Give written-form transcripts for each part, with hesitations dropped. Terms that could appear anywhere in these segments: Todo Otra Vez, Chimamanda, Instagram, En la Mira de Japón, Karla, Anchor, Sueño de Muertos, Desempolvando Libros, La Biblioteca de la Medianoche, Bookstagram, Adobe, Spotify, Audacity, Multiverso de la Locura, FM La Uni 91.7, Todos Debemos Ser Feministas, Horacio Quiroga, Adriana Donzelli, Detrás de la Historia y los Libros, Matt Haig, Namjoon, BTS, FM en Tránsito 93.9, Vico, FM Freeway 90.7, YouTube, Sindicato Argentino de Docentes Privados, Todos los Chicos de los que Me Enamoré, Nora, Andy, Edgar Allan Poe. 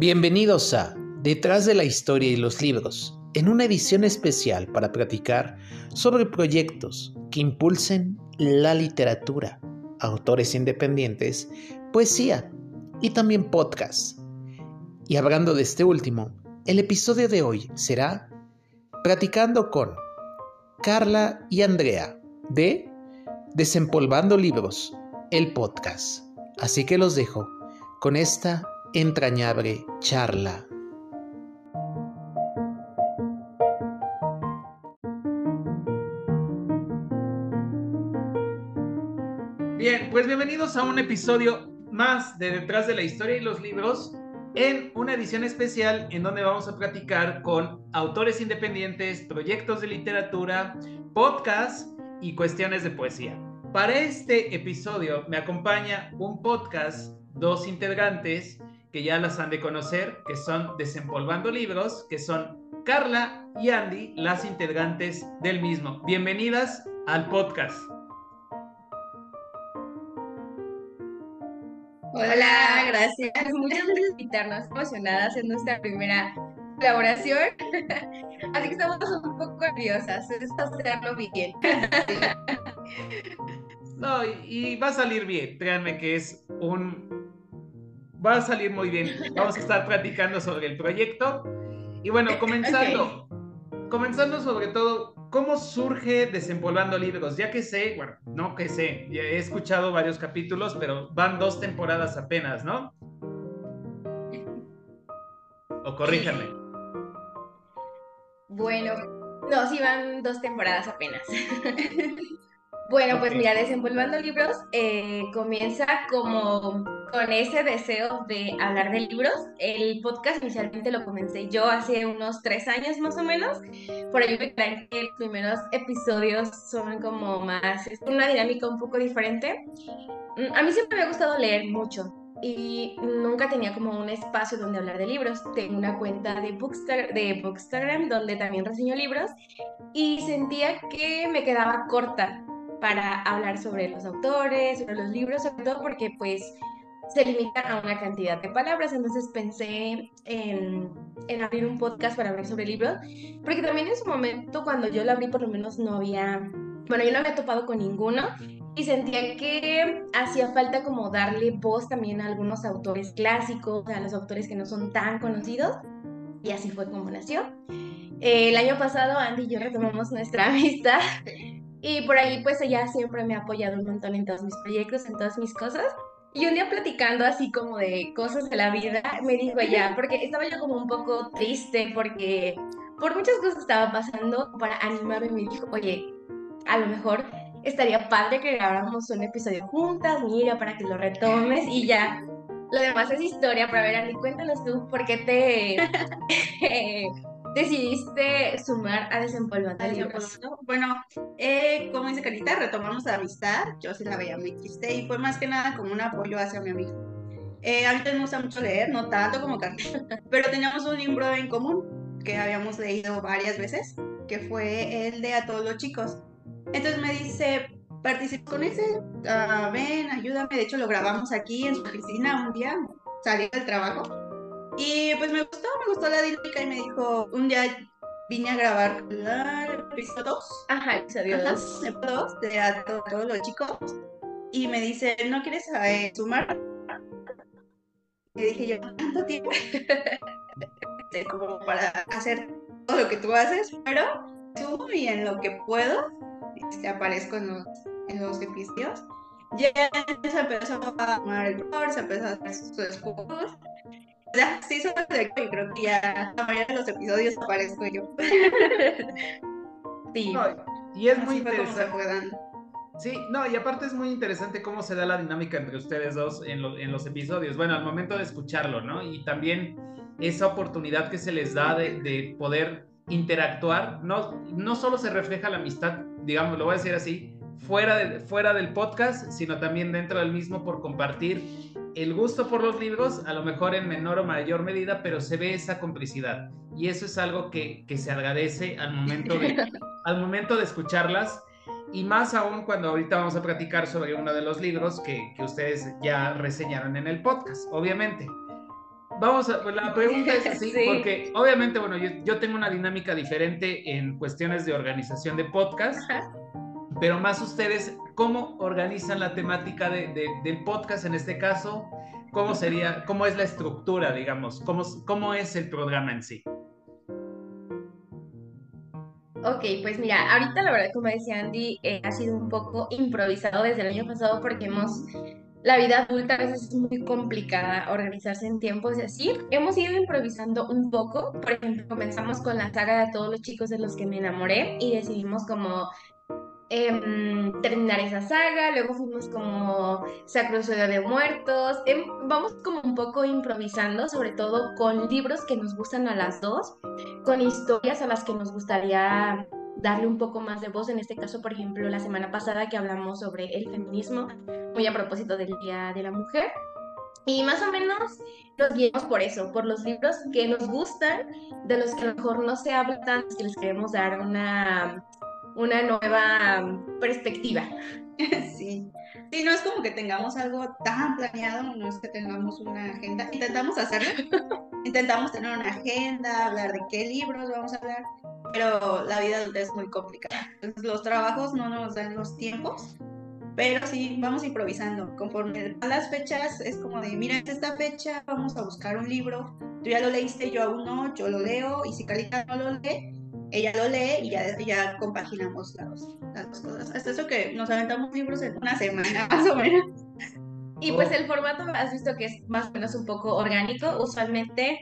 Bienvenidos a Detrás de la Historia y los Libros, en una edición especial para platicar sobre proyectos que impulsen la literatura, autores independientes, poesía y también podcasts. Y hablando de este último, el episodio de hoy será Platicando con Karla y Andrea de Desempolvando Libros, el podcast. Así que los dejo con esta entrañable charla. Bien, pues bienvenidos a un episodio más de Detrás de la Historia y los Libros, en una edición especial en donde vamos a platicar con autores independientes, proyectos de literatura, podcasts y cuestiones de poesía. Para este episodio me acompaña un podcast, dos integrantes que ya las han de conocer, que son Desempolvando Libros, que son Karla y Andy, las integrantes del mismo. Bienvenidas al podcast. Hola, gracias. Muchas gracias por invitarnos, emocionadas en nuestra primera colaboración. Así que estamos un poco nerviosas, es hacerlo bien. No, y va a salir bien, créanme que va a salir muy bien. Vamos a estar platicando sobre el proyecto. Y bueno, comenzando sobre todo, ¿cómo surge Desempolvando Libros? Ya que sé, bueno, no que sé, ya he escuchado varios capítulos, pero van 2 temporadas apenas, ¿no? O corríjanme. Bueno, no, sí van 2 temporadas apenas. Bueno, okay. Pues mira, Desempolvando Libros comienza como con ese deseo de hablar de libros. El podcast inicialmente lo comencé yo hace unos 3 años más o menos. Por ahí me crean que los primeros episodios son como más, es una dinámica un poco diferente. A mí siempre me ha gustado leer mucho y nunca tenía como un espacio donde hablar de libros. Tengo una cuenta de Bookstagram donde también reseño libros y sentía que me quedaba corta para hablar sobre los autores, sobre los libros, sobre todo porque pues se limita a una cantidad de palabras. Entonces pensé en abrir un podcast para hablar sobre libros, porque también en su momento cuando yo lo abrí por lo menos no había, bueno, yo no había topado con ninguno y sentía que hacía falta como darle voz también a algunos autores clásicos, a los autores que no son tan conocidos, y así fue como nació. El año pasado Andy y yo retomamos nuestra amistad. Y por ahí, pues, ella siempre me ha apoyado un montón en todos mis proyectos, en todas mis cosas. Y un día platicando así como de cosas de la vida, me dijo ella, porque estaba yo como un poco triste, porque por muchas cosas estaba pasando, para animarme me dijo, oye, a lo mejor estaría padre que grabáramos un episodio juntas, mira, para que lo retomes y ya. Lo demás es historia, pero a ver, Andy, cuéntanos tú, ¿por qué te decidiste sumar a Desempolvando Libros? Bueno, como dice Carita, retomamos la amistad. Yo sí la veía muy triste y fue más que nada como un apoyo hacia mi amigo. A mí me gusta mucho leer, no tanto como Carita, pero teníamos un libro en común que habíamos leído varias veces, que fue el de A Todos los Chicos. Entonces me dice, participo con ese, ven, ayúdame. De hecho lo grabamos aquí en su oficina un día, salí del trabajo. Y pues me gustó la dinámica y me dijo, un día vine a grabar el episodio 2. Ajá, episodio 2. De A Todos los Chicos. Y me dice, ¿no quieres sumar? Y dije yo, ¿cuánto tiempo? Como para hacer todo lo que tú haces, pero subo y en lo que puedo aparezco en los episodios. Ya se empezó a tomar el color, se empezó a hacer sus escudos. Ya, sí, soy directo y creo que ya la mayoría de los episodios aparezco yo. Sí. No, y es así muy interesante. Sí, no, y aparte es muy interesante cómo se da la dinámica entre ustedes dos en los episodios. Bueno, al momento de escucharlo, ¿no? Y también esa oportunidad que se les da de poder interactuar. No solo se refleja la amistad, digamos, lo voy a decir así, fuera del podcast, sino también dentro del mismo por compartir el gusto por los libros, a lo mejor en menor o mayor medida, pero se ve esa complicidad. Y eso es algo que se agradece al momento de escucharlas. Y más aún cuando ahorita vamos a platicar sobre uno de los libros que ustedes ya reseñaron en el podcast, obviamente. vamos a, la pregunta es así, sí, porque obviamente, bueno, yo tengo una dinámica diferente en cuestiones de organización de podcast, ajá, pero más ustedes, ¿cómo organizan la temática del podcast en este caso? ¿Cómo sería, cómo es la estructura, digamos? ¿Cómo es el programa en sí? Ok, pues mira, ahorita la verdad, como decía Andy, ha sido un poco improvisado desde el año pasado porque la vida adulta a veces es muy complicada, organizarse en tiempos y así. Hemos ido improvisando un poco. Por ejemplo, comenzamos con la saga de Todos los Chicos de los que Me Enamoré y decidimos como terminar esa saga, luego fuimos como Sacro Sueño de Muertos, vamos como un poco improvisando, sobre todo con libros que nos gustan a las dos, con historias a las que nos gustaría darle un poco más de voz. En este caso, por ejemplo, la semana pasada que hablamos sobre el feminismo, muy a propósito del Día de la Mujer, y más o menos nos guiamos por eso, por los libros que nos gustan, de los que a lo mejor no se habla tanto, que les queremos dar una nueva perspectiva. Sí. Sí, no es como que tengamos algo tan planeado, no es que tengamos una agenda. Intentamos hacerlo. Intentamos tener una agenda, hablar de qué libros vamos a hablar, pero la vida adulta es muy complicada. Entonces, los trabajos no nos dan los tiempos, pero sí vamos improvisando. Conforme a las fechas, es como de, mira, esta fecha vamos a buscar un libro. Tú ya lo leíste, yo aún no, yo lo leo, y si Karla no lo lee, ella lo lee y ya compaginamos las dos cosas. Hasta eso que nos aventamos libros en una semana, más o menos. Y pues el formato, has visto que es más o menos un poco orgánico. Usualmente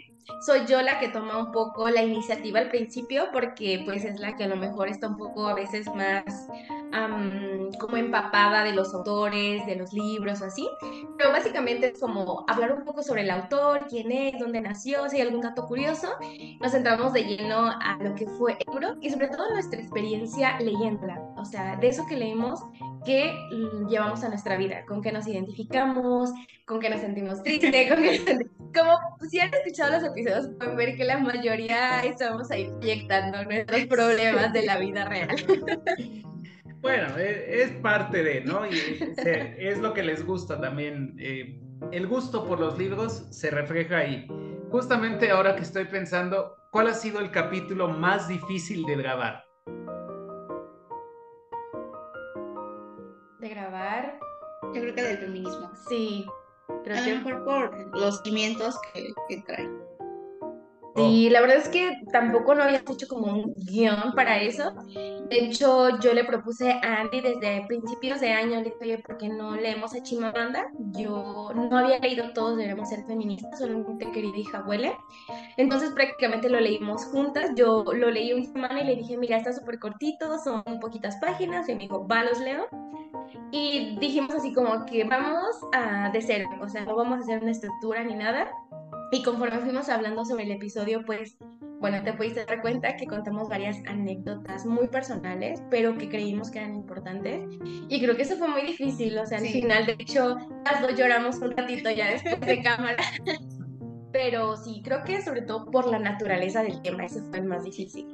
soy yo la que toma un poco la iniciativa al principio, porque pues es la que a lo mejor está un poco a veces más como empapada de los autores, de los libros o así. Pero básicamente es como hablar un poco sobre el autor, quién es, dónde nació, si hay algún dato curioso. Nos centramos de lleno a lo que fue el libro y sobre todo nuestra experiencia leyéndola. O sea, de eso que leemos, que llevamos a nuestra vida, con qué nos identificamos, con qué nos sentimos tristes, como si han escuchado los episodios, pueden ver que la mayoría estamos ahí proyectando nuestros problemas de la vida real. Bueno, es parte de, ¿no? Y es lo que les gusta también. El gusto por los libros se refleja ahí. Justamente ahora que estoy pensando, ¿cuál ha sido el capítulo más difícil de grabar? Yo creo que del feminismo. Sí. Creo que a lo mejor por los cimientos que trae. Sí, la verdad es que tampoco no habías hecho como un guión para eso. De hecho, yo le propuse a Andy desde principios de año, le dije, oye, ¿por qué no leemos a Chimamanda? Yo no había leído Todos Debemos Ser Feministas, solamente Querida Hija Huele. Entonces prácticamente lo leímos juntas. Yo lo leí una semana y le dije, mira, está súper cortito, son poquitas páginas. Y me dijo, va, los leo. Y dijimos así como que vamos a de cero, o sea, no vamos a hacer una estructura ni nada. Y conforme fuimos hablando sobre el episodio, pues, bueno, te pudiste dar cuenta que contamos varias anécdotas muy personales, pero que creímos que eran importantes. Y creo que eso fue muy difícil, o sea, sí. Al final, de hecho, las dos lloramos un ratito ya después de cámara. Pero sí, creo que sobre todo por la naturaleza del tema, ese fue el más difícil.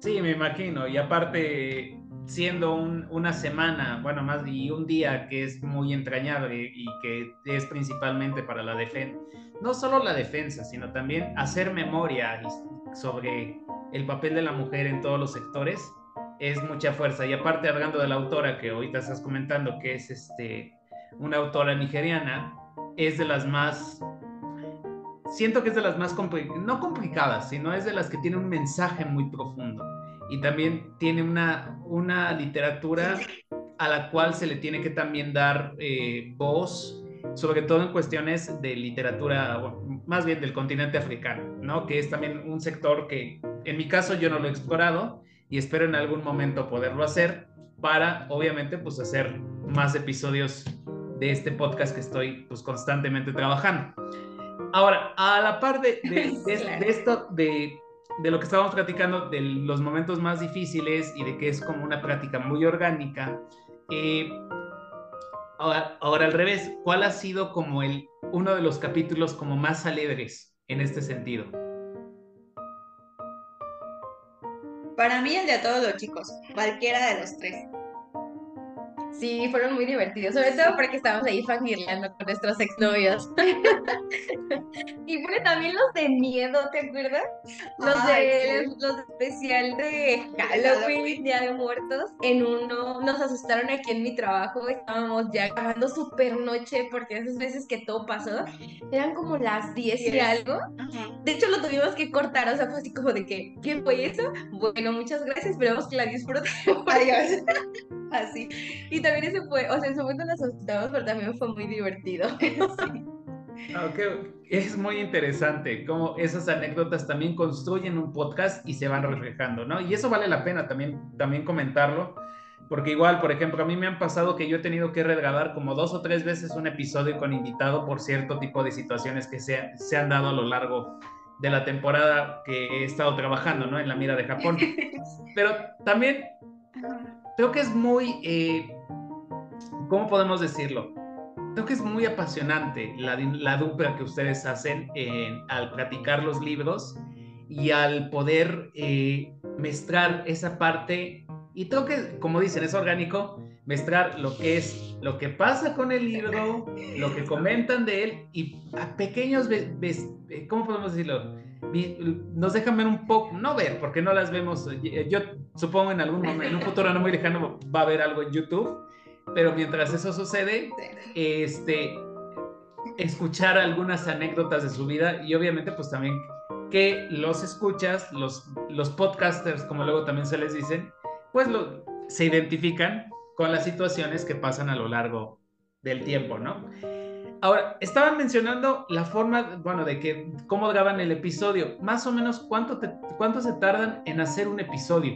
Sí, me imagino. Y aparte, siendo una semana, bueno, más y un día que es muy entrañable y que es principalmente para la defensa, no solo la defensa, sino también hacer memoria sobre el papel de la mujer en todos los sectores, es mucha fuerza. Y aparte, hablando de la autora que ahorita estás comentando, que es una autora nigeriana, es de las más, siento que es de las más, no complicadas, sino es de las que tiene un mensaje muy profundo. Y también tiene una literatura a la cual se le tiene que también dar voz, sobre todo en cuestiones de literatura, bueno, más bien del continente africano, ¿no? Que es también un sector que, en mi caso, yo no lo he explorado y espero en algún momento poderlo hacer para, obviamente, pues hacer más episodios de este podcast que estoy, pues, constantemente trabajando. Ahora, a la par de esto de lo que estábamos platicando, de los momentos más difíciles y de que es como una práctica muy orgánica, ahora al revés, ¿cuál ha sido como uno de los capítulos como más alegres en este sentido? Para mí el de Todos los Chicos, cualquiera de los tres. Sí, fueron muy divertidos, sobre todo porque estábamos ahí fangirleando con nuestros exnovios. Y bueno, también los de miedo, ¿te acuerdas? Los de especial de Halloween, Día de Muertos. En uno nos asustaron aquí en mi trabajo, estábamos ya acabando súper noche porque esas veces que todo pasó, eran como las 10 y algo. De hecho, lo tuvimos que cortar, o sea, fue así como de que, ¿qué fue eso? Bueno, muchas gracias, esperamos que la disfrutemos. Adiós. Así. Y también ese fue, o sea, en su momento nos asustamos, pero también fue muy divertido. Sí. Okay. Es muy interesante cómo esas anécdotas también construyen un podcast y se van reflejando, ¿no? Y eso vale la pena también comentarlo, porque igual, por ejemplo, a mí me han pasado que yo he tenido que regrabar como 2 o 3 veces un episodio con invitado por cierto tipo de situaciones que se han dado a lo largo de la temporada que he estado trabajando, ¿no? En La Mira de Japón. Pero también creo que es muy, ¿cómo podemos decirlo? Creo que es muy apasionante la dupla que ustedes hacen al platicar los libros y al poder mezclar esa parte, y creo que, como dicen, es orgánico, mezclar lo que pasa con el libro, lo que comentan de él, y a pequeños, ¿cómo podemos decirlo? Nos dejan ver un poco, no ver, porque no las vemos. Yo supongo en algún momento, en un futuro no muy lejano, va a haber algo en YouTube, pero mientras eso sucede, escuchar algunas anécdotas de su vida, y obviamente pues también que los escuchas, los podcasters, como luego también se les dicen, pues se identifican con las situaciones que pasan a lo largo del tiempo, ¿no? Ahora, estaban mencionando la forma, bueno, de que cómo graban el episodio. Más o menos, ¿cuánto se tardan en hacer un episodio?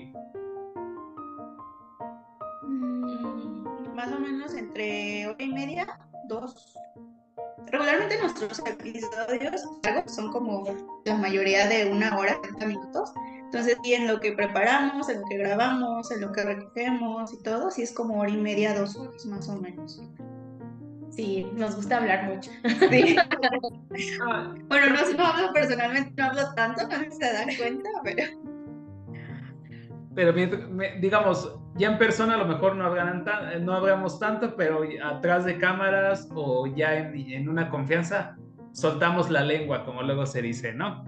Más o menos entre 1.5 y 2. Regularmente nuestros episodios largos son como la mayoría de 1 hora, 30 minutos. Entonces, y en lo que preparamos, en lo que grabamos, en lo que recogemos y todo, sí es como 1.5 a 2 horas más o menos. Sí, nos gusta hablar mucho. Sí. Bueno, no hablo personalmente, no hablo tanto, no se dan cuenta, pero digamos, ya en persona a lo mejor no hablamos tanto, pero atrás de cámaras o ya en una confianza soltamos la lengua, como luego se dice, ¿no?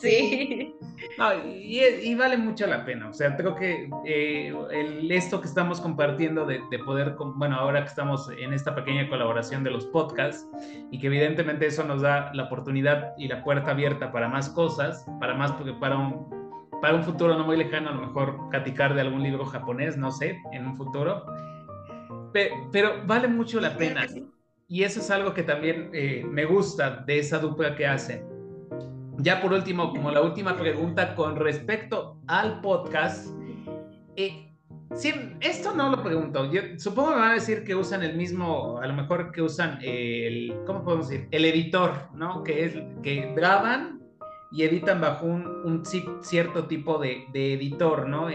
Sí. No, y vale mucho la pena. O sea, creo que esto que estamos compartiendo de poder, bueno, ahora que estamos en esta pequeña colaboración de los podcasts, y que evidentemente eso nos da la oportunidad y la puerta abierta para más cosas, para un futuro no muy lejano, a lo mejor platicar de algún libro japonés, no sé, en un futuro, pero vale mucho la pena. Y eso es algo que también me gusta de esa dupla que hacen. Ya por último, como la última pregunta con respecto al podcast, esto no lo pregunto, yo supongo que van a decir que usan el mismo, a lo mejor que usan ¿cómo podemos decir? El editor, ¿no? Que graban y editan bajo un cierto tipo de editor, ¿no?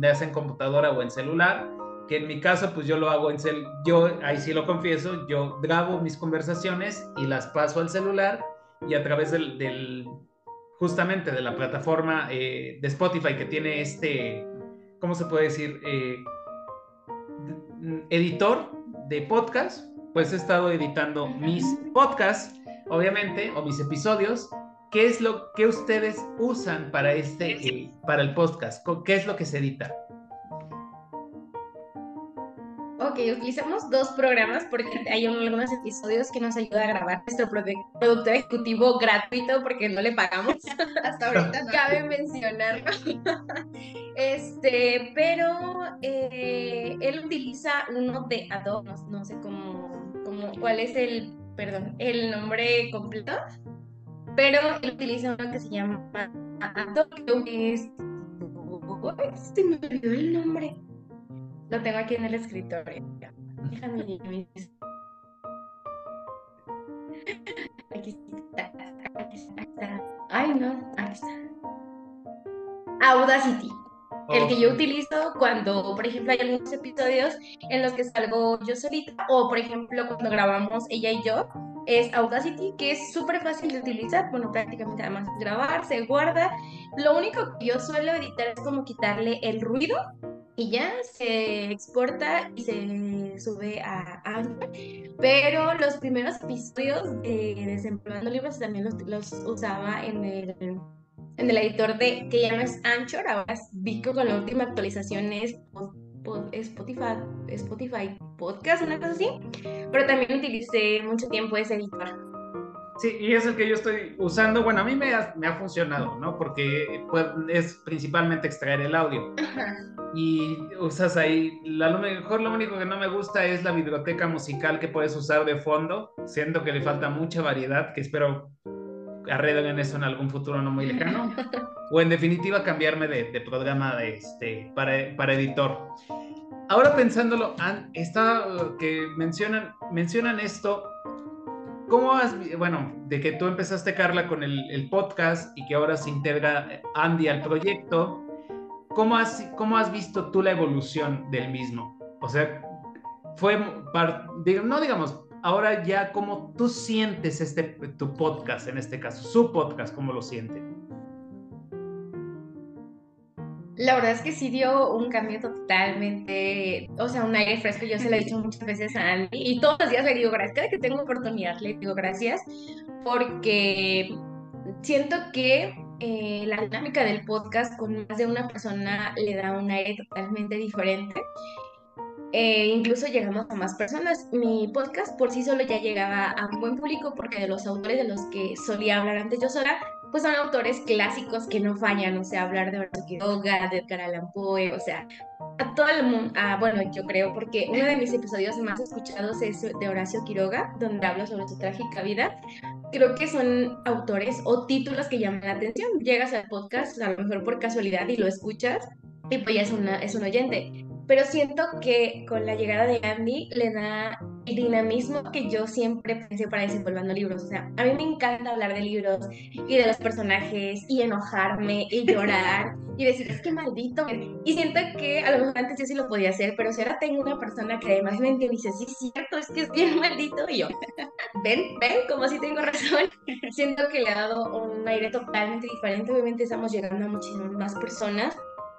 Ya sea en computadora o en celular, que en mi caso, pues yo lo hago yo ahí sí lo confieso, yo grabo mis conversaciones y las paso al celular, y a través justamente de la plataforma de Spotify, que tiene ¿cómo se puede decir? Editor de podcast, pues he estado editando mis podcasts, obviamente, o mis episodios. ¿Qué es lo que ustedes usan para para el podcast? ¿Qué es lo que se edita? Ok, utilizamos 2 programas porque hay algunos episodios que nos ayuda a grabar nuestro productor ejecutivo gratuito, porque no le pagamos hasta ahorita, no cabe mencionarlo. Pero él utiliza uno de Adobe, no sé cuál es el nombre completo, pero él utiliza uno que se llama Adobe, que es... se me olvidó el nombre. Lo tengo aquí en el escritorio. Déjame ir. Aquí está. Ay, no, aquí está. Audacity. El que yo utilizo cuando, por ejemplo, hay algunos episodios en los que salgo yo solita, o por ejemplo cuando grabamos ella y yo, es Audacity, que es súper fácil de utilizar. Bueno, prácticamente además grabar, se guarda. Lo único que yo suelo editar es como quitarle el ruido y ya se exporta y se sube a Anchor, pero los primeros episodios de Desempolvando Libros también los usaba en el editor de que ya no es Anchor, ahora es Vico, con la última actualización es Spotify Podcast, una cosa así, pero también utilicé mucho tiempo ese editor. Sí, y es el que yo estoy usando. Bueno, a mí me ha funcionado, ¿no? Porque es principalmente extraer el audio. Ajá. Y usas ahí, a lo mejor lo único que no me gusta es la biblioteca musical que puedes usar de fondo. Siento que le falta mucha variedad, que espero arreglen eso en algún futuro no muy lejano. O en definitiva cambiarme de programa para editor. Ahora pensándolo, que mencionan esto. ¿Cómo de que tú empezaste, Karla, con el podcast y que ahora se integra Andy al proyecto, ¿cómo has visto tú la evolución del mismo? O sea, ahora ya, ¿cómo tú sientes tu podcast, en este caso, su podcast, cómo lo siente? La verdad es que sí dio un cambio totalmente, o sea, un aire fresco. Yo se lo he dicho muchas veces a Andy y todos los días le digo gracias, cada que tengo oportunidad le digo gracias, porque siento que la dinámica del podcast con más de una persona le da un aire totalmente diferente. Incluso llegamos a más personas. Mi podcast por sí solo ya llegaba a un buen público, porque de los autores de los que solía hablar antes yo sola, pues son autores clásicos que no fallan, o sea, hablar de Horacio Quiroga, de Edgar Allan Poe, o sea, a todo el mundo, yo creo, porque uno de mis episodios más escuchados es de Horacio Quiroga, donde hablo sobre su trágica vida. Creo que son autores o títulos que llaman la atención. Llegas al podcast, a lo mejor por casualidad, y lo escuchas, y pues ya es un oyente. Pero siento que con la llegada de Andy le da el dinamismo que yo siempre pensé para Desempolvando Libros. O sea, a mí me encanta hablar de libros y de los personajes y enojarme y llorar y decir, es que maldito. Y siento que a lo mejor antes yo sí lo podía hacer, pero si ahora tengo una persona que además me entiende y dice, sí, es cierto, es que es bien maldito, y yo, ven, como si tengo razón. Siento que le ha dado un aire totalmente diferente. Obviamente estamos llegando a muchísimas más personas.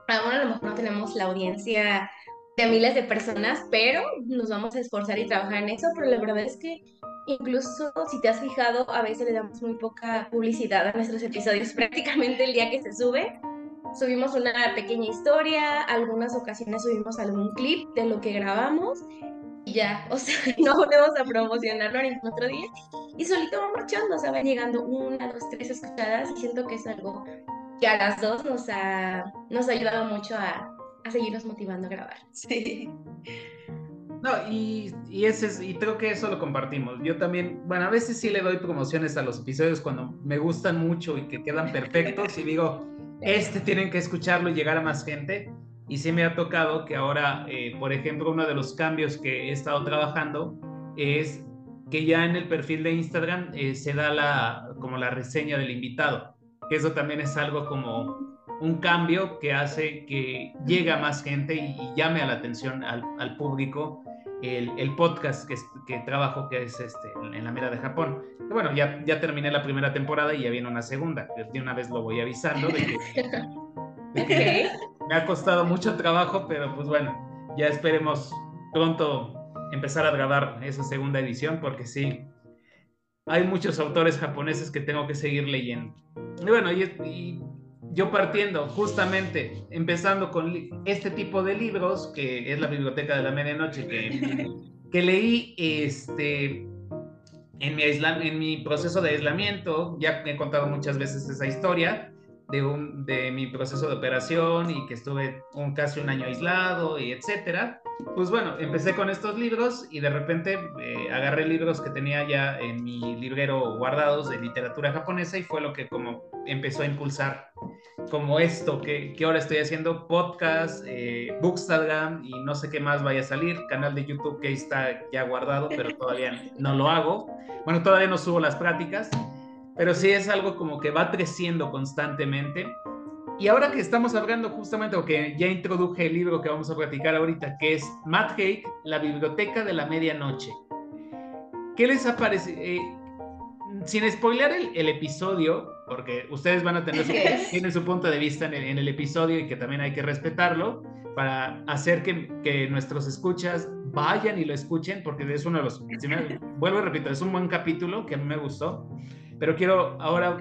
Aún a lo mejor no tenemos la audiencia de miles de personas, pero nos vamos a esforzar y trabajar en eso. Pero la verdad es que incluso si te has fijado, a veces le damos muy poca publicidad a nuestros episodios. Prácticamente el día que se sube, subimos una pequeña historia, algunas ocasiones subimos algún clip de lo que grabamos y ya, o sea, no volvemos a promocionarlo en ningún otro día. Y solito va marchando, o sea, van llegando 1, 2, 3 escuchadas, y siento que es algo que a las dos nos ha ayudado mucho a seguirnos motivando a grabar. Sí. No, y creo que eso lo compartimos. Yo también, a veces sí le doy promociones a los episodios cuando me gustan mucho y que quedan perfectos y digo, tienen que escucharlo y llegar a más gente. Y sí me ha tocado que ahora, por ejemplo, uno de los cambios que he estado trabajando es que ya en el perfil de Instagram se da como la reseña del invitado. Eso también es algo como un cambio que hace que llegue a más gente y llame a la atención al público el podcast que trabajo, que es En la Mira de Japón. Y bueno, ya terminé la primera temporada y ya viene una segunda. De una vez lo voy avisando de que me ha costado mucho trabajo, pero pues bueno, ya esperemos pronto empezar a grabar esa segunda edición, porque sí, hay muchos autores japoneses que tengo que seguir leyendo. Y bueno, y yo partiendo, justamente, empezando con este tipo de libros, que es La Biblioteca de la Medianoche, que leí en mi proceso de aislamiento. Ya he contado muchas veces esa historia de mi proceso de operación y que estuve casi un año aislado, y etcétera. Pues bueno, empecé con estos libros y de repente agarré libros que tenía ya en mi librero guardados de literatura japonesa, y fue lo que como empezó a impulsar como esto que ahora estoy haciendo, podcast, Bookstagram y no sé qué más vaya a salir, canal de YouTube que está ya guardado, pero todavía no lo hago. Bueno, todavía no subo las prácticas, pero sí es algo como que va creciendo constantemente. Y ahora que estamos hablando justamente, o que ya introduje el libro que vamos a platicar ahorita, que es Matt Haig, La Biblioteca de la Medianoche. ¿Qué les ha parecido? Sin spoilear el episodio, porque ustedes van a tener tienen su punto de vista en el episodio, y que también hay que respetarlo, para hacer que nuestros escuchas vayan y lo escuchen, porque es uno de los... Vuelvo y repito, es un buen capítulo que a mí me gustó, pero quiero ahora...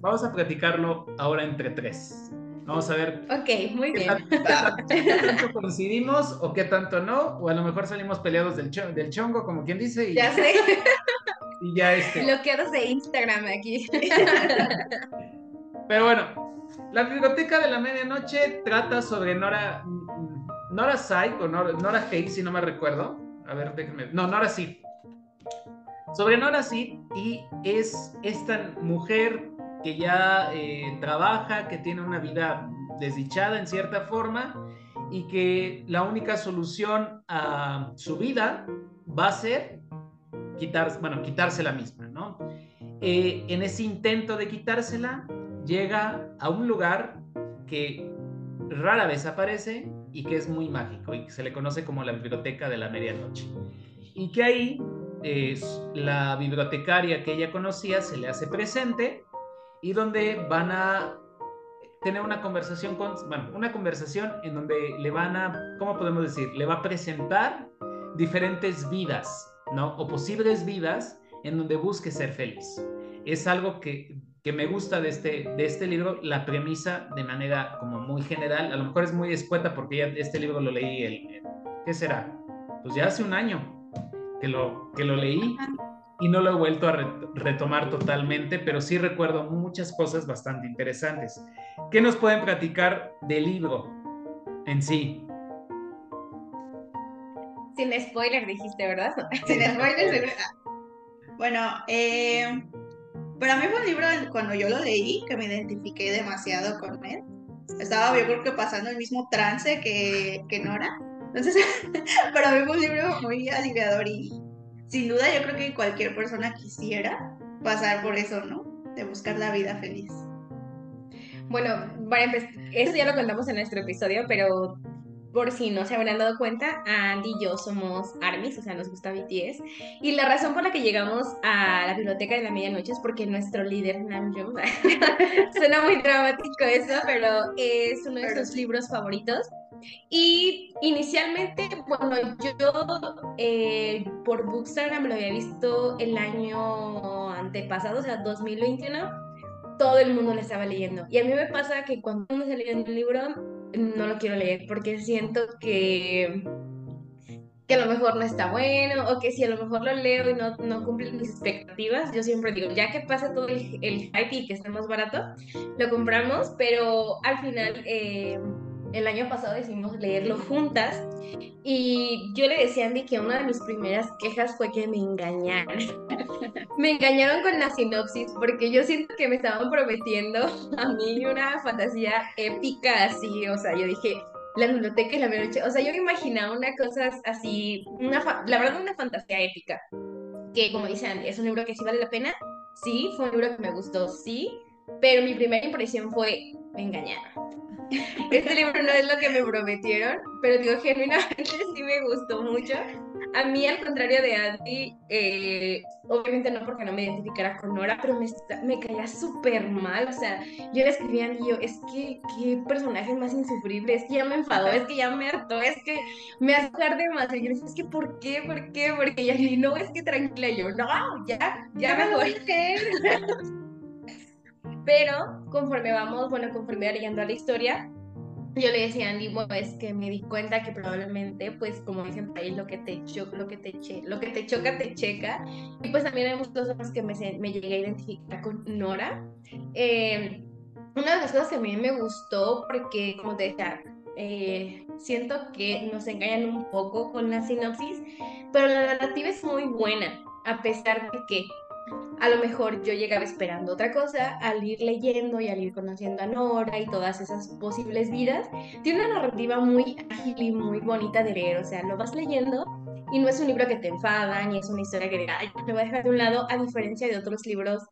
Vamos a platicarlo ahora entre tres. Vamos a ver... Ok, muy bien. ¿Qué tanto coincidimos o qué tanto no? O a lo mejor salimos peleados del chongo, como quien dice. Y ya sé. Y ya bloqueados de Instagram aquí. Pero bueno, La Biblioteca de la Medianoche trata sobre Nora Haig, si no me recuerdo. A ver, déjenme... No, Nora sí. Sobre Nora sí, y es esta mujer... que ya trabaja, que tiene una vida desdichada en cierta forma y que la única solución a su vida va a ser quitarse la misma, ¿no? En ese intento de quitársela, llega a un lugar que rara vez aparece y que es muy mágico y que se le conoce como la Biblioteca de la Medianoche. Y que ahí la bibliotecaria que ella conocía se le hace presente y donde van a tener una conversación en donde le van a, ¿cómo podemos decir? Le va a presentar diferentes vidas, ¿no? O posibles vidas en donde busque ser feliz. Es algo que me gusta de este libro, la premisa de manera como muy general, a lo mejor es muy escueta porque ya este libro lo leí, ¿qué será? Pues ya hace un año que lo leí. Y no lo he vuelto a retomar totalmente, pero sí recuerdo muchas cosas bastante interesantes. ¿Qué nos pueden platicar del libro en sí? Sin spoiler dijiste, ¿verdad? Sin spoiler. Bueno, para mí fue un libro, cuando yo lo leí, que me identifiqué demasiado con él. Estaba, yo creo que pasando el mismo trance que Nora. Entonces, para mí fue un libro muy aliviador y... sin duda, yo creo que cualquier persona quisiera pasar por eso, ¿no? De buscar la vida feliz. Bueno, para empezar, eso ya lo contamos en nuestro episodio, pero por si no se habrán dado cuenta, Andy y yo somos ARMYs, o sea, nos gusta BTS. Y la razón por la que llegamos a la Biblioteca de la Medianoche es porque nuestro líder, Namjoon, suena muy dramático eso, pero es uno de sus libros favoritos. Y inicialmente, bueno, yo por Bookstagram lo había visto el año antepasado, o sea, 2021, todo el mundo lo estaba leyendo. Y a mí me pasa que cuando uno está leyendo un libro, no lo quiero leer porque siento que a lo mejor no está bueno, o que si a lo mejor lo leo y no cumple mis expectativas. Yo siempre digo, ya que pasa todo el hype y que está más barato, lo compramos, pero al final... el año pasado decidimos leerlo juntas y yo le decía a Andy que una de mis primeras quejas fue que me engañaron. Me engañaron con la sinopsis porque yo siento que me estaban prometiendo a mí una fantasía épica así, o sea, yo dije, la biblioteca es la medianoche, o sea, yo me imaginaba una cosa así, la verdad una fantasía épica, que como dice Andy, es un libro que sí vale la pena, sí, fue un libro que me gustó, sí, pero mi primera impresión fue, me engañaron. Este libro no es lo que me prometieron, pero digo, genuinamente sí me gustó mucho. A mí, al contrario de Andy, obviamente no porque no me identificara con Nora, pero me caía súper mal. O sea, yo le escribí a Andy y yo, es que qué personaje más insufrible, es que ya me enfadó, es que ya me hartó, es que me hace jugar demasiado. Y yo le decía, es que ¿por qué? Porque ella dijo, no, es que tranquila. Y yo, no, ya me voy. Pero conforme va leyendo la historia, yo le decía a Andy, bueno, es que me di cuenta que probablemente, pues como dicen por ahí, lo que te choca, te checa. Y pues también hay muchos otros que me llegué a identificar con Nora. Una de las cosas que a mí me gustó, porque como te decía, siento que nos engañan un poco con la sinopsis, pero la narrativa es muy buena, a pesar de que a lo mejor yo llegaba esperando otra cosa. Al ir leyendo y al ir conociendo a Nora y todas esas posibles vidas, tiene una narrativa muy ágil y muy bonita de leer, o sea, lo vas leyendo y no es un libro que te enfada, ni es una historia que te va a dejar de un lado, a diferencia de otros libros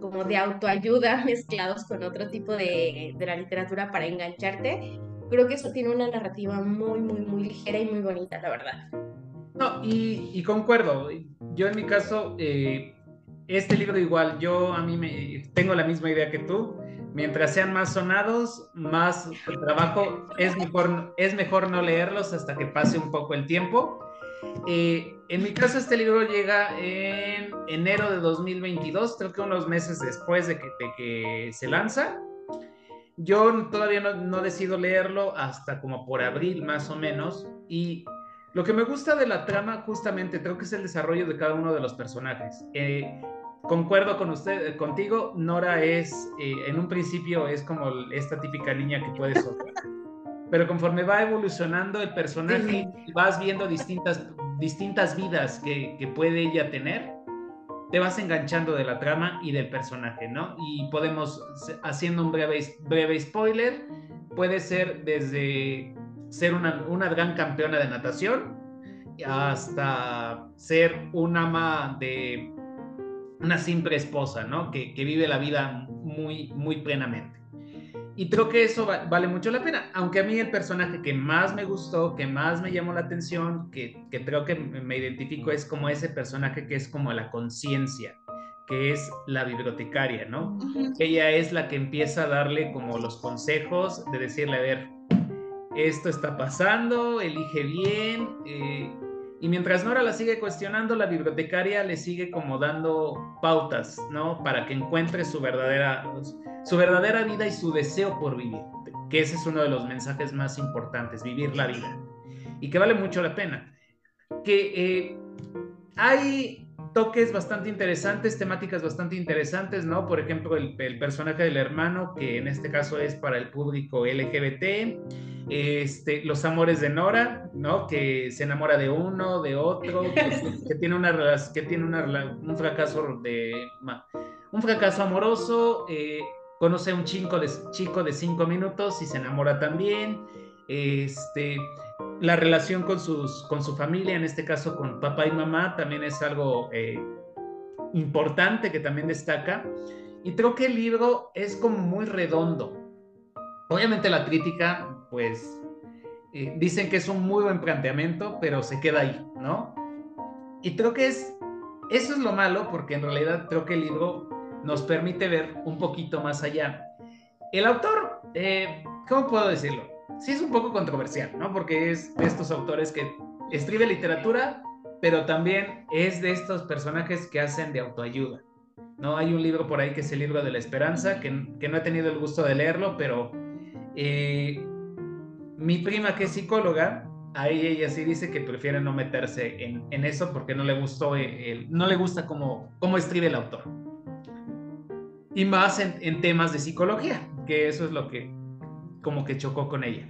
como de autoayuda mezclados con otro tipo de la literatura para engancharte. Creo que eso tiene una narrativa muy, muy, muy ligera y muy bonita, la verdad. No, y concuerdo. Yo en mi caso, este libro igual, tengo la misma idea que tú, Mientras sean más sonados, más trabajo, es mejor no leerlos hasta que pase un poco el tiempo. En mi caso, este libro llega en enero de 2022, creo que unos meses después de que se lanza. Yo todavía no decido leerlo hasta como por abril, más o menos, y lo que me gusta de la trama, justamente, creo que es el desarrollo de cada uno de los personajes. Concuerdo contigo, Nora es, en un principio, es como esta típica niña que puede soplar. Pero conforme va evolucionando el personaje, sí, vas viendo distintas vidas que puede ella tener, te vas enganchando de la trama y del personaje, ¿no? Y podemos, haciendo un breve spoiler, puede ser desde ser una gran campeona de natación hasta ser un ama de una simple esposa, ¿no? Que vive la vida muy, muy plenamente. Y creo que eso vale mucho la pena, aunque a mí el personaje que más me gustó, que más me llamó la atención, que creo que me identifico, es como ese personaje que es como la conciencia, que es la bibliotecaria, ¿no? Uh-huh. Ella es la que empieza a darle como los consejos de decirle, a ver, esto está pasando, elige bien, y mientras Nora la sigue cuestionando, la bibliotecaria le sigue como dando pautas, ¿no? Para que encuentre su verdadera vida y su deseo por vivir, que ese es uno de los mensajes más importantes, vivir la vida, y que vale mucho la pena. Que hay toques bastante interesantes, temáticas bastante interesantes, ¿no? Por ejemplo, el personaje del hermano, que en este caso es para el público LGBT, los amores de Nora, ¿no? Que se enamora de uno, de otro, que tiene un fracaso amoroso, conoce a un chico de 5 minutos y se enamora también. La relación con su familia, en este caso con papá y mamá, también es algo importante que también destaca. Y creo que el libro es como muy redondo. Obviamente la crítica, pues, dicen que es un muy buen planteamiento, pero se queda ahí, ¿no? Y creo que eso es lo malo, porque en realidad creo que el libro nos permite ver un poquito más allá. El autor, ¿cómo puedo decirlo? Sí es un poco controversial, ¿no? Porque es de estos autores que escribe literatura, pero también es de estos personajes que hacen de autoayuda, ¿no? Hay un libro por ahí que es el libro de la esperanza, que no he tenido el gusto de leerlo, pero mi prima, que es psicóloga, ahí ella sí dice que prefiere no meterse en eso porque no le gustó, no le gusta cómo escribe el autor. Y más en temas de psicología, que eso es lo que como que chocó con ella.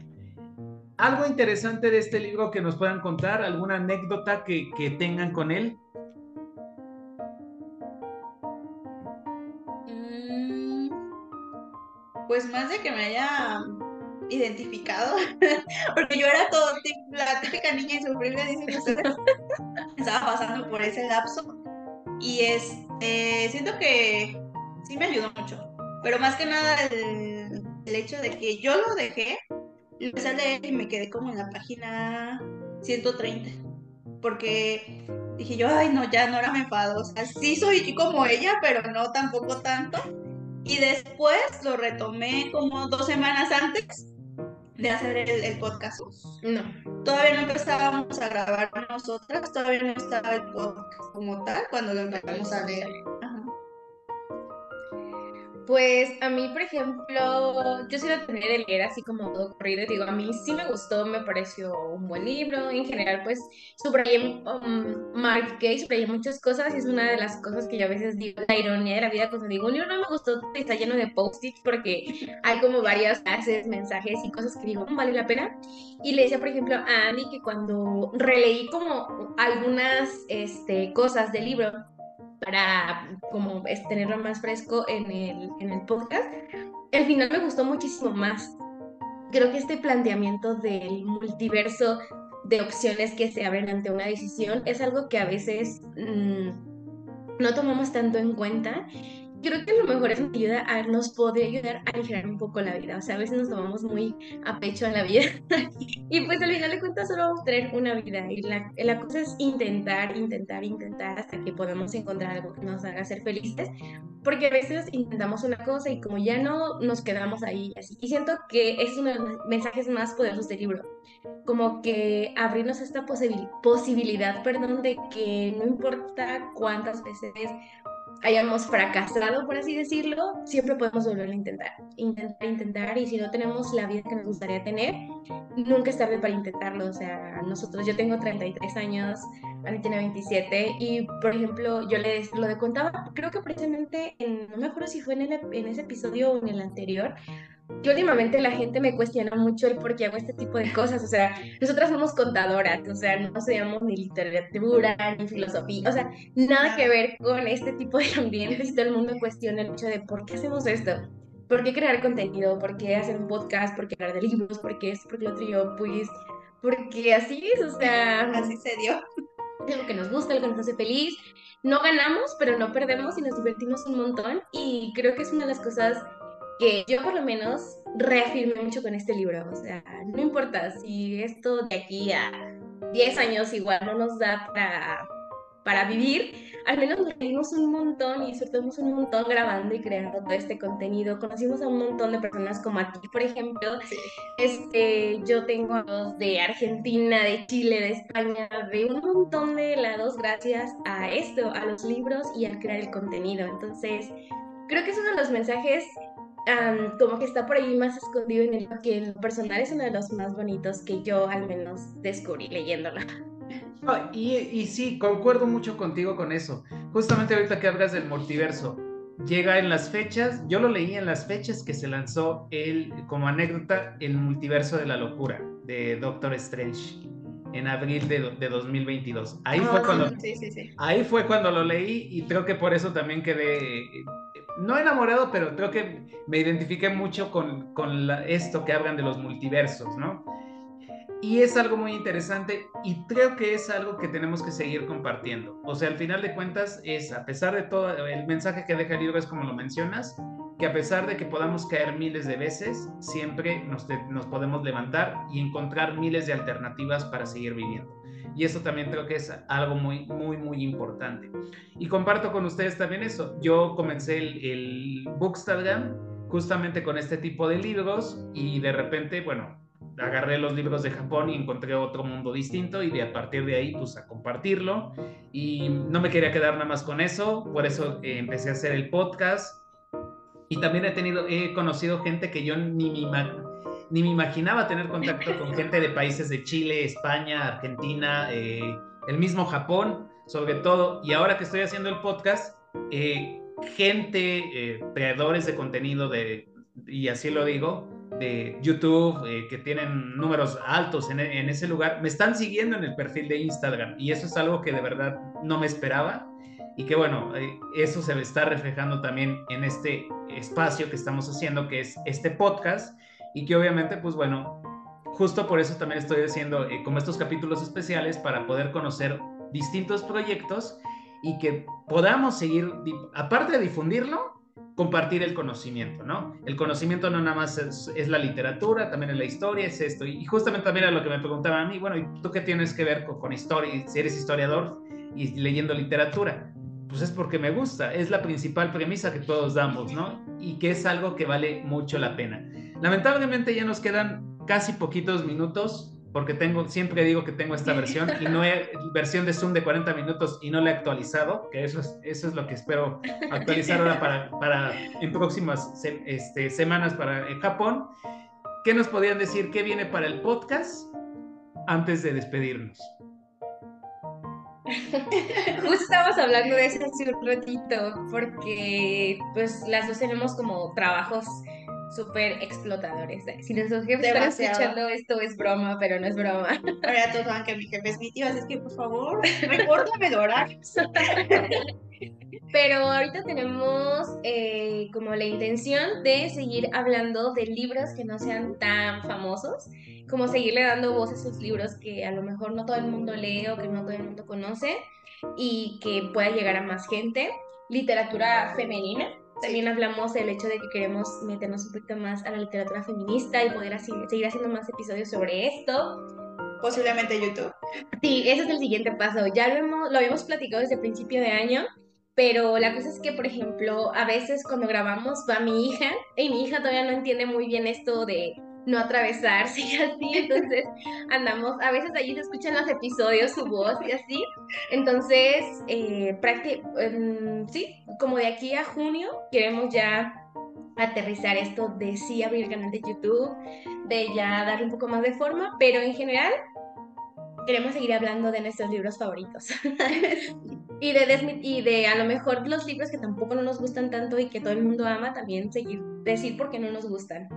¿Algo interesante de este libro que nos puedan contar? ¿Alguna anécdota que tengan con él? Pues más de que me haya identificado, porque yo era la típica niña insufrible, dicen ustedes, estaba pasando por ese lapso, y siento que sí me ayudó mucho, pero más que nada el hecho de que yo lo dejé, lo empecé a leer y me quedé como en la página 130, porque dije yo, ay no, ya Nora me enfadó, o sea, sí soy como ella, pero no tampoco tanto, y después lo retomé como 2 semanas antes de hacer el podcast. No, todavía no empezábamos a grabar nosotras, todavía no estaba el podcast como tal, cuando lo empezamos a leer. Pues a mí, por ejemplo, yo sí lo tendría de leer así como todo corrido. Digo, a mí sí me gustó, me pareció un buen libro. En general, pues, subrayé muchas cosas. Y es una de las cosas que yo a veces digo, la ironía de la vida, cuando digo, no me gustó, está lleno de post-its, porque hay como varias frases, mensajes y cosas que digo, vale la pena. Y le decía, por ejemplo, a Andy que cuando releí como algunas cosas del libro, para como tenerlo más fresco en el podcast, al final me gustó muchísimo más. Creo que este planteamiento del multiverso de opciones que se abren ante una decisión es algo que a veces no tomamos tanto en cuenta, creo que a lo mejor eso nos podría ayudar a aligerar un poco la vida. O sea, a veces nos tomamos muy a pecho a la vida y pues al final de cuentas solo vamos a tener una vida y la cosa es intentar hasta que podamos encontrar algo que nos haga ser felices, porque a veces intentamos una cosa y como ya no, nos quedamos ahí así. Y siento que ese es uno de los mensajes más poderosos del libro, como que abrirnos esta posibilidad de que no importa cuántas veces hayamos fracasado, por así decirlo, siempre podemos volverlo a intentar, y si no tenemos la vida que nos gustaría tener, nunca es tarde para intentarlo. O sea, yo tengo 33 años, Andy tiene 27, y por ejemplo, yo les lo contaba, creo que precisamente, no me acuerdo si fue en ese episodio o en el anterior, que últimamente la gente me cuestiona mucho el por qué hago este tipo de cosas. O sea, nosotras somos contadoras, o sea, no estudiamos ni literatura, ni filosofía, o sea, nada que ver con este tipo de ambientes, y todo el mundo cuestiona el hecho de por qué hacemos esto, por qué crear contenido, por qué hacer un podcast, por qué hablar de libros, por qué esto, por qué lo otro, pues, porque así es, o sea... Así se dio. Es lo que nos gusta, lo que nos hace feliz. No ganamos, pero no perdemos y nos divertimos un montón, y creo que es una de las cosas que yo por lo menos reafirmé mucho con este libro. O sea, no importa si esto de aquí a 10 años igual no nos da para vivir, al menos nos reímos un montón y disfrutamos un montón grabando y creando todo este contenido. Conocimos a un montón de personas como a ti, por ejemplo. Sí. Yo tengo amigos de Argentina, de Chile, de España, de un montón de lados gracias a esto, a los libros y al crear el contenido. Entonces, creo que es uno de los mensajes como que está por ahí más escondido en el que en lo personal es uno de los más bonitos que yo al menos descubrí leyéndolo. Oh, y sí, concuerdo mucho contigo con eso. Justamente ahorita que hablas del multiverso, llega en las fechas, yo lo leí en las fechas que se lanzó como anécdota, el Multiverso de la Locura de Doctor Strange en abril de 2022. Ahí fue cuando lo leí, y creo que por eso también quedé... No enamorado, pero creo que me identifiqué mucho con esto que hablan de los multiversos, ¿no? Y es algo muy interesante, y creo que es algo que tenemos que seguir compartiendo. O sea, al final de cuentas, a pesar de todo, el mensaje que deja el libro es, como lo mencionas, que a pesar de que podamos caer miles de veces, siempre nos podemos levantar y encontrar miles de alternativas para seguir viviendo. Y eso también creo que es algo muy, muy, muy importante. Y comparto con ustedes también eso. Yo comencé el Bookstagram justamente con este tipo de libros, y de repente, bueno, agarré los libros de Japón y encontré otro mundo distinto, y a partir de ahí, pues, a compartirlo. Y no me quería quedar nada más con eso, por eso empecé a hacer el podcast. Y también he conocido gente que yo ni me imaginaba tener contacto con, gente de países de Chile, España, Argentina, el mismo Japón, sobre todo. Y ahora que estoy haciendo el podcast, creadores de contenido, y así lo digo, de YouTube, que tienen números altos en ese lugar, me están siguiendo en el perfil de Instagram. Y eso es algo que de verdad no me esperaba. Y que bueno, eso se está reflejando también en este espacio que estamos haciendo, que es este podcast. Y que obviamente, pues bueno, justo por eso también estoy haciendo como estos capítulos especiales, para poder conocer distintos proyectos y que podamos seguir, aparte de difundirlo, compartir el conocimiento, ¿no? El conocimiento no nada más es la literatura, también es la historia, es esto. Y justamente también a lo que me preguntaban a mí, bueno, ¿y tú qué tienes que ver con historia? Si eres historiador y leyendo literatura, pues es porque me gusta, es la principal premisa que todos damos, ¿no? Y que es algo que vale mucho la pena. Lamentablemente ya nos quedan casi poquitos minutos, porque siempre digo que tengo esta versión y no he versión de Zoom de 40 minutos y no la he actualizado, que eso es lo que espero actualizar ahora para en próximas semanas para Japón. ¿Qué nos podrían decir? ¿Qué viene para el podcast antes de despedirnos? Justo estábamos hablando de eso hace un ratito, porque pues las dos tenemos como trabajos súper explotadores. Si nuestros jefes están escuchando esto, es broma, pero no es broma. Ahora todos saben que mi jefe es mi tío, así es que por favor, recórdame de horarios. Pero ahorita tenemos como la intención de seguir hablando de libros que no sean tan famosos, como seguirle dando voz a esos libros que a lo mejor no todo el mundo lee o que no todo el mundo conoce, y que pueda llegar a más gente. Literatura femenina, También hablamos del hecho de que queremos meternos un poquito más a la literatura feminista y poder así, seguir haciendo más episodios sobre esto. Posiblemente YouTube. Sí, ese es el siguiente paso. Ya lo habíamos platicado desde principio de año, pero la cosa es que, por ejemplo, a veces cuando grabamos va mi hija, y mi hija todavía no entiende muy bien esto de no atravesarse y así, entonces andamos, a veces allí se escuchan los episodios, su voz y así, entonces, sí, como de aquí a junio queremos ya aterrizar esto de sí abrir el canal de YouTube, de ya darle un poco más de forma, pero en general queremos seguir hablando de nuestros libros favoritos y de a lo mejor los libros que tampoco no nos gustan tanto y que todo el mundo ama, también seguir decir por qué no nos gustan.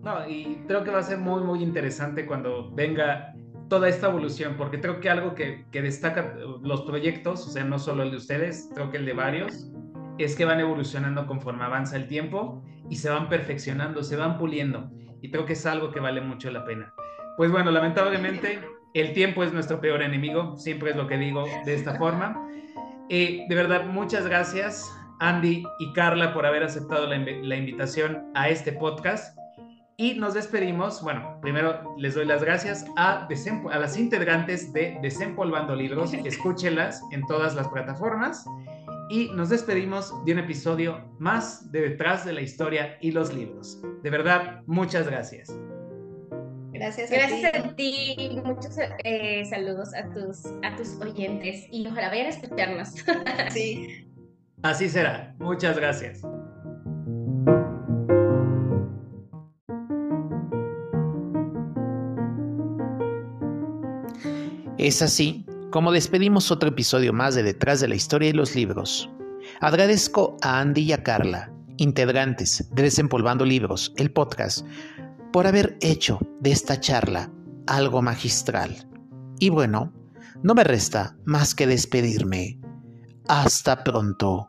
No, y creo que va a ser muy, muy interesante cuando venga toda esta evolución, porque creo que algo que destaca los proyectos, o sea, no solo el de ustedes, creo que el de varios, es que van evolucionando conforme avanza el tiempo y se van perfeccionando, se van puliendo, y creo que es algo que vale mucho la pena. Pues bueno, lamentablemente el tiempo es nuestro peor enemigo, siempre es lo que digo de esta forma. De verdad, muchas gracias Andy y Karla por haber aceptado la invitación a este podcast. Y nos despedimos, bueno, primero les doy las gracias a las integrantes de Desempolvando Libros, escúchenlas en todas las plataformas, y nos despedimos de un episodio más de Detrás de la Historia y los Libros. De verdad, muchas gracias. Gracias a ti, muchos saludos a tus oyentes, y ojalá vayan a escucharnos. Sí. Así será, muchas gracias. Es así como despedimos otro episodio más de Detrás de la Historia y los Libros. Agradezco a Andy y a Karla, integrantes de Desempolvando Libros, el podcast, por haber hecho de esta charla algo magistral. Y bueno, no me resta más que despedirme. Hasta pronto.